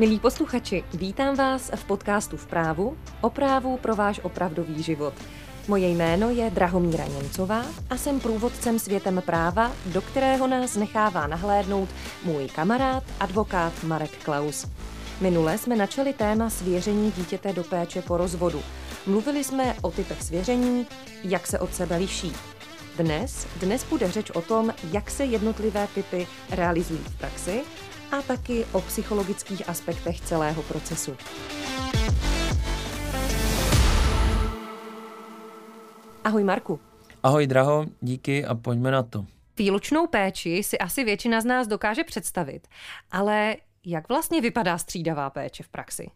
Milí posluchači, vítám vás v podcastu V právu, o právu pro váš opravdový život. Moje jméno je Drahomíra Němcová a jsem průvodcem světem práva, do kterého nás nechává nahlédnout můj kamarád, advokát Marek Klaus. Minule jsme načali téma svěření dítěte do péče po rozvodu. Mluvili jsme o typech svěření, jak se od sebe liší. Dnes bude řeč o tom, jak se jednotlivé typy realizují v praxi a taky o psychologických aspektech celého procesu. Ahoj Marku. Ahoj Draho, díky a pojďme na to. Výlučnou péči si asi většina z nás dokáže představit, ale jak vlastně vypadá střídavá péče v praxi?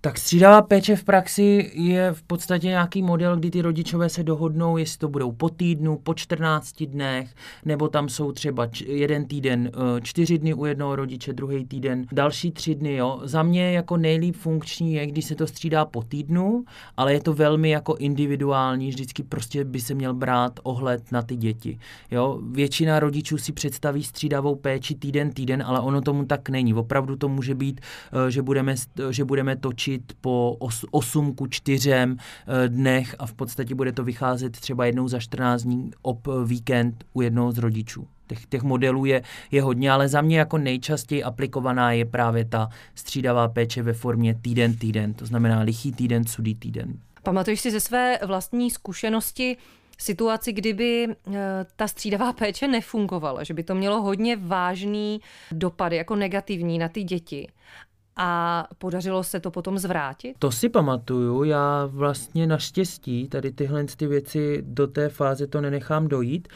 Tak střídavá péče v praxi je v podstatě nějaký model, kdy ty rodičové se dohodnou, jestli to budou po týdnu, po 14 dnech, nebo tam jsou třeba jeden týden 4 dny u jednoho rodiče, druhý týden další 3 dny. Jo. Za mě jako nejlíp funkční je, když se to střídá po týdnu, ale je to velmi jako individuální, vždycky prostě by se měl brát ohled na ty děti. Jo. Většina rodičů si představí střídavou péči týden, ale ono tomu tak není. Opravdu to může být, že budeme točit po 8:4 dnech a v podstatě bude to vycházet třeba jednou za 14 dní ob víkend u jednoho z rodičů. Těch modelů je hodně, ale za mě jako nejčastěji aplikovaná je právě ta střídavá péče ve formě týden, to znamená lichý týden, sudý týden. Pamatuješ si ze své vlastní zkušenosti situaci, kdyby ta střídavá péče nefungovala, že by to mělo hodně vážný dopady, jako negativní na ty děti? A podařilo se to potom zvrátit? To si pamatuju, já vlastně naštěstí tady tyhle ty věci do té fáze to nenechám dojít,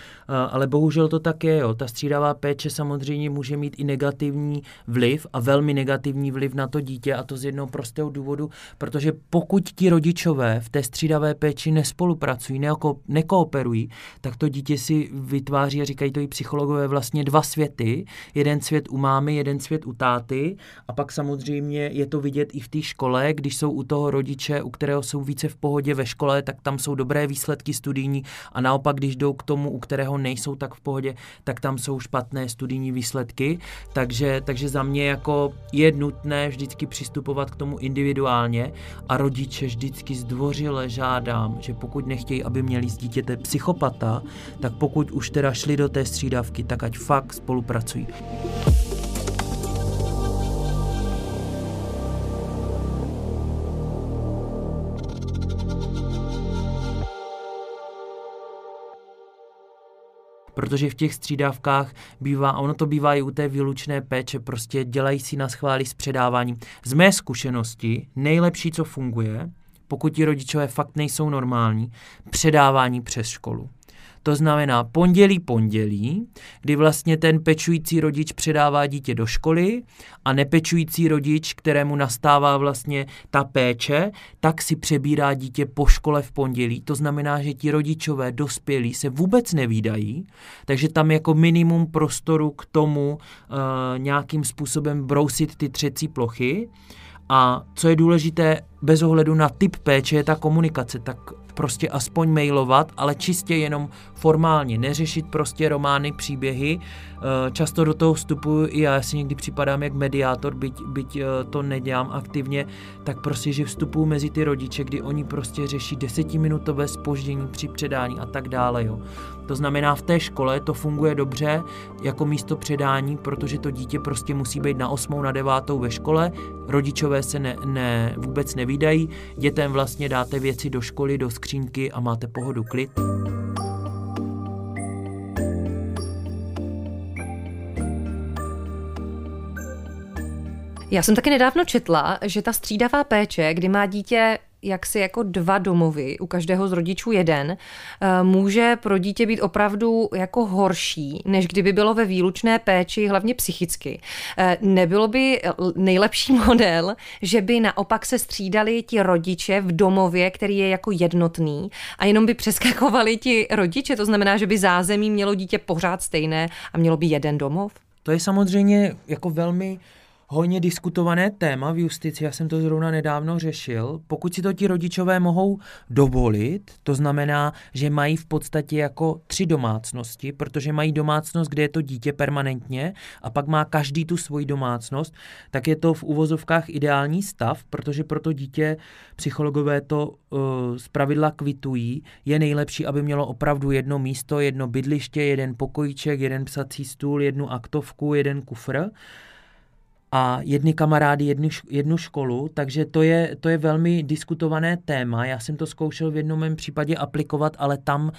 ale bohužel to tak je. Jo. Ta střídavá péče samozřejmě může mít i negativní vliv a velmi negativní vliv na to dítě a to z jednoho prostého důvodu, protože pokud ti rodičové v té střídavé péči nespolupracují, nekooperují, tak to dítě si vytváří, a říkají to i psychologové, vlastně dva světy. Jeden svět u mámy, jeden svět u táty a pak samozřejmě je to vidět i v té škole, když jsou u toho rodiče, u kterého jsou více v pohodě ve škole, tak tam jsou dobré výsledky studijní a naopak, když jdou k tomu, u kterého nejsou tak v pohodě, tak tam jsou špatné studijní výsledky. Takže za mě jako je nutné vždycky přistupovat k tomu individuálně a rodiče vždycky zdvořile žádám, že pokud nechtějí, aby měli z dítěte psychopata, tak pokud už teda šli do té střídavky, tak ať fakt spolupracují. Protože v těch střídávkách bývá, a ono to bývá i u té výlučné péče, prostě dělají si na schvály s předáváním. Z mé zkušenosti nejlepší, co funguje, pokud ti rodičové fakt nejsou normální, předávání přes školu. To znamená pondělí, kdy vlastně ten pečující rodič předává dítě do školy a nepečující rodič, kterému nastává vlastně ta péče, tak si přebírá dítě po škole v pondělí. To znamená, že ti rodičové dospělí se vůbec nevídají, takže tam jako minimum prostoru k tomu nějakým způsobem brousit ty třecí plochy. A co je důležité, bez ohledu na typ péče, je ta komunikace, tak prostě aspoň mailovat, ale čistě jenom formálně, neřešit prostě romány, příběhy. Často do toho vstupuju i já si někdy připadám jak mediátor, byť to nedělám aktivně, tak prostě, že vstupuju mezi ty rodiče, kdy oni prostě řeší 10minutové zpoždění při předání a tak dále. Jo. To znamená, v té škole to funguje dobře jako místo předání, protože to dítě prostě musí být na 8, na 9 ve škole, rodičové se vůbec nevídají, dětem vlastně dáte věci do školy, do skřínky a máte pohodu, klid. Já jsem taky nedávno četla, že ta střídavá péče, kdy má dítě jaksi jako dva domovy, u každého z rodičů jeden, může pro dítě být opravdu jako horší, než kdyby bylo ve výlučné péči, hlavně psychicky. Nebylo by nejlepší model, že by naopak se střídali ti rodiče v domově, který je jako jednotný a jenom by přeskakovali ti rodiče, to znamená, že by zázemí mělo dítě pořád stejné a mělo by jeden domov? To je samozřejmě jako velmi hojně diskutované téma v justici, já jsem to zrovna nedávno řešil. Pokud si to ti rodičové mohou dovolit, to znamená, že mají v podstatě jako 3 domácnosti, protože mají domácnost, kde je to dítě permanentně a pak má každý tu svoji domácnost, tak je to v uvozovkách ideální stav, protože pro to dítě psychologové to zpravidla kvitují. Je nejlepší, aby mělo opravdu jedno místo, jedno bydliště, jeden pokojíček, jeden psací stůl, jednu aktovku, jeden kufr a jedny kamarády, jednu školu, takže to je velmi diskutované téma. Já jsem to zkoušel v jednom mém případě aplikovat, ale tam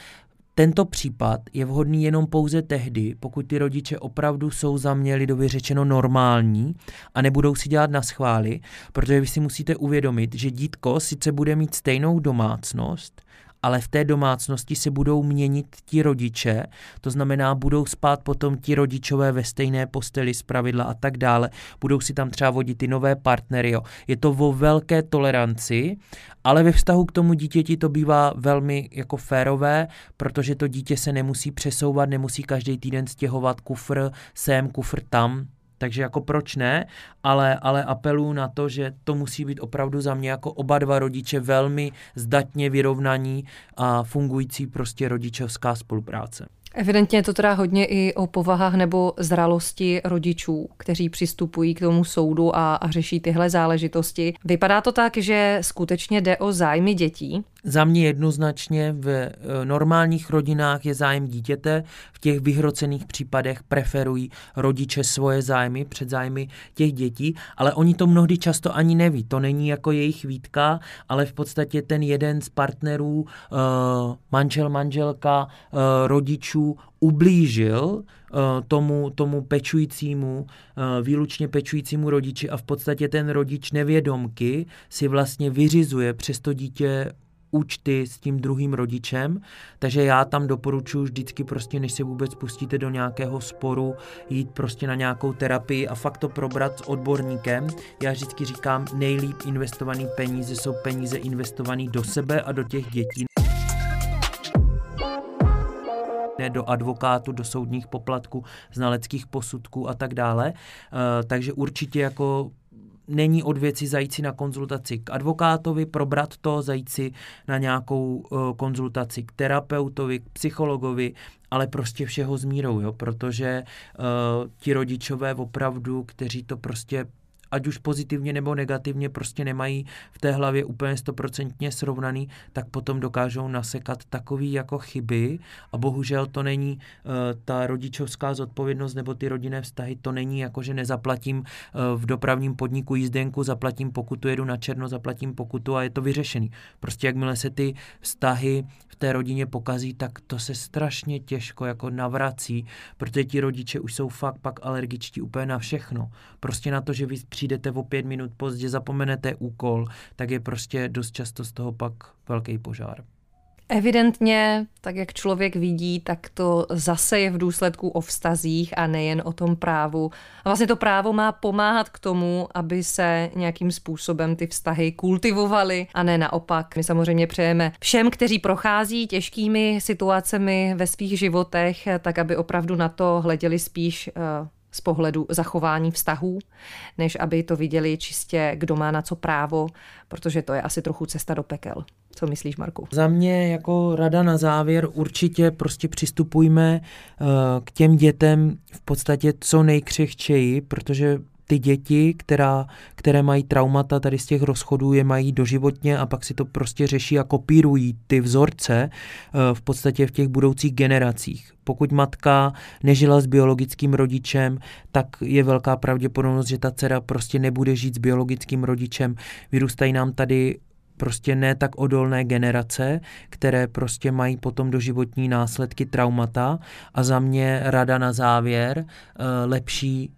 tento případ je vhodný jenom pouze tehdy, pokud ty rodiče opravdu jsou za mě lidově řečeno normální a nebudou si dělat naschvály, protože vy si musíte uvědomit, že dítko sice bude mít stejnou domácnost, ale v té domácnosti se budou měnit ti rodiče, to znamená, budou spát potom ti rodičové ve stejné posteli zpravidla a tak dále, budou si tam třeba vodit ty nové partnery. Jo. Je to o velké toleranci, ale ve vztahu k tomu dítěti to bývá velmi jako férové, protože to dítě se nemusí přesouvat, nemusí každý týden stěhovat kufr sem, kufr tam. Takže jako proč ne, ale apeluju na to, že to musí být opravdu za mě jako oba dva rodiče velmi zdatně vyrovnaní a fungující prostě rodičovská spolupráce. Evidentně je to teda hodně i o povahách nebo zralosti rodičů, kteří přistupují k tomu soudu a řeší tyhle záležitosti. Vypadá to tak, že skutečně jde o zájmy dětí? Za mě jednoznačně v normálních rodinách je zájem dítěte, v těch vyhrocených případech preferují rodiče svoje zájmy před zájmy těch dětí, ale oni to mnohdy často ani neví, to není jako jejich výtka, ale v podstatě ten jeden z partnerů, manžel, manželka, rodičů ublížil tomu pečujícímu, výlučně pečujícímu rodiči a v podstatě ten rodič nevědomky si vlastně vyřizuje přes to dítě účty s tím druhým rodičem, takže já tam doporučuji vždycky prostě, než se vůbec pustíte do nějakého sporu, jít prostě na nějakou terapii a fakt to probrat s odborníkem. Já vždycky říkám, nejlíp investovaný peníze jsou peníze investované do sebe a do těch dětí. Do advokátu, do soudních poplatků, znaleckých posudků a tak dále. Takže určitě jako není od věci zajít si na konzultaci k advokátovi, probrat to, zajít si na nějakou konzultaci k terapeutovi, k psychologovi, ale prostě všeho s mírou, jo? Protože ti rodičové opravdu, kteří to prostě ať už pozitivně nebo negativně prostě nemají v té hlavě úplně 100% srovnaný, tak potom dokážou nasekat takový jako chyby a bohužel to není ta rodičovská zodpovědnost nebo ty rodinné vztahy, to není jako, že nezaplatím v dopravním podniku jízdenku, zaplatím pokutu, jedu na černo, zaplatím pokutu a je to vyřešený. Prostě jakmile se ty vztahy v té rodině pokazí, tak to se strašně těžko jako navrací, protože ti rodiče už jsou fakt pak alergičtí úplně na všechno. Prostě na to, že vy přijdete o 5 minut pozdě, zapomenete úkol, tak je prostě dost často z toho pak velký požár. Evidentně, tak jak člověk vidí, tak to zase je v důsledku o vztazích a nejen o tom právu. A vlastně to právo má pomáhat k tomu, aby se nějakým způsobem ty vztahy kultivovaly a ne naopak. My samozřejmě přejeme všem, kteří prochází těžkými situacemi ve svých životech, tak aby opravdu na to hleděli spíš z pohledu zachování vztahů, než aby to viděli čistě, kdo má na co právo, protože to je asi trochu cesta do pekel. Co myslíš, Marku? Za mě jako rada na závěr určitě prostě přistupujme k těm dětem v podstatě co nejkřehčeji, protože ty děti, které mají traumata tady z těch rozchodů, je mají doživotně a pak si to prostě řeší a kopírují ty vzorce v podstatě v těch budoucích generacích. Pokud matka nežila s biologickým rodičem, tak je velká pravděpodobnost, že ta dcera prostě nebude žít s biologickým rodičem. Vyrůstají nám tady prostě ne tak odolné generace, které prostě mají potom doživotní následky traumata a za mě rada na závěr, lepší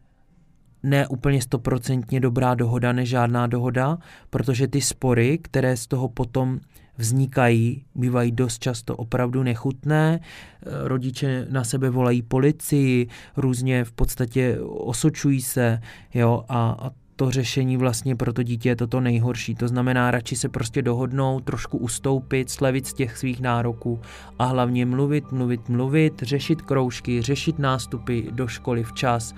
ne úplně 100% dobrá dohoda, než žádná dohoda, protože ty spory, které z toho potom vznikají, bývají dost často opravdu nechutné. Rodiče na sebe volají policii, různě v podstatě osočují se, jo, a to řešení vlastně pro to dítě je to nejhorší. To znamená radši se prostě dohodnout, trošku ustoupit, slevit z těch svých nároků a hlavně mluvit, řešit kroužky, řešit nástupy do školy včas.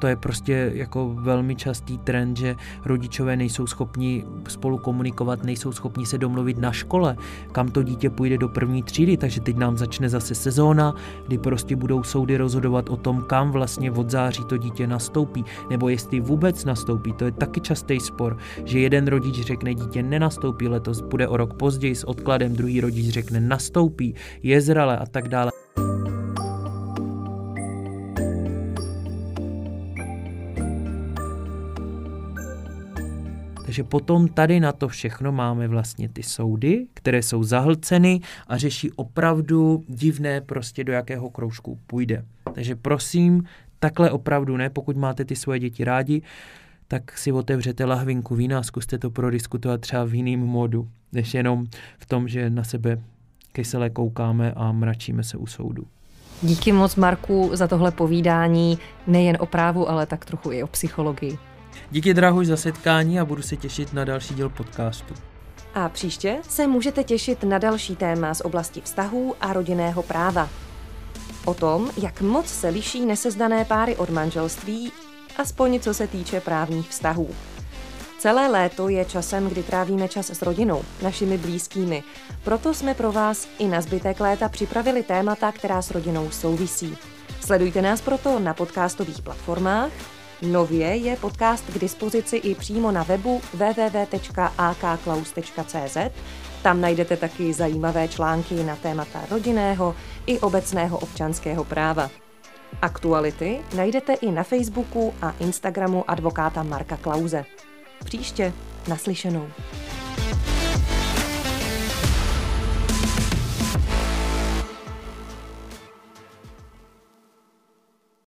To je prostě jako velmi častý trend, že rodičové nejsou schopni spolu komunikovat, nejsou schopni se domluvit na škole, kam to dítě půjde do první třídy, takže teď nám začne zase sezóna, kdy prostě budou soudy rozhodovat o tom, kam vlastně od září to dítě nastoupí, nebo jestli vůbec nastoupí. To je taky častý spor, že jeden rodič řekne, dítě nenastoupí letos, bude o rok později s odkladem, druhý rodič řekne, nastoupí, je zralé a tak dále. Takže potom tady na to všechno máme vlastně ty soudy, které jsou zahlceny a řeší opravdu divné prostě do jakého kroužku půjde. Takže prosím, takhle opravdu ne, pokud máte ty svoje děti rádi, tak si otevřete lahvinku vína a zkuste to prodiskutovat třeba v jiném módu, než jenom v tom, že na sebe kyselé koukáme a mračíme se u soudu. Díky moc, Marku, za tohle povídání, nejen o právu, ale tak trochu i o psychologii. Díky, Drahoš, za setkání a budu se těšit na další díl podcastu. A příště se můžete těšit na další téma z oblasti vztahů a rodinného práva. O tom, jak moc se liší nesezdané páry od manželství, aspoň co se týče právních vztahů. Celé léto je časem, kdy trávíme čas s rodinou, našimi blízkými. Proto jsme pro vás i na zbytek léta připravili témata, která s rodinou souvisí. Sledujte nás proto na podcastových platformách. Nově je podcast k dispozici i přímo na webu www.akklaus.cz. Tam najdete taky zajímavé články na témata rodinného i obecného občanského práva. Aktuality najdete i na Facebooku a Instagramu advokáta Marka Klause. Příště naslyšenou.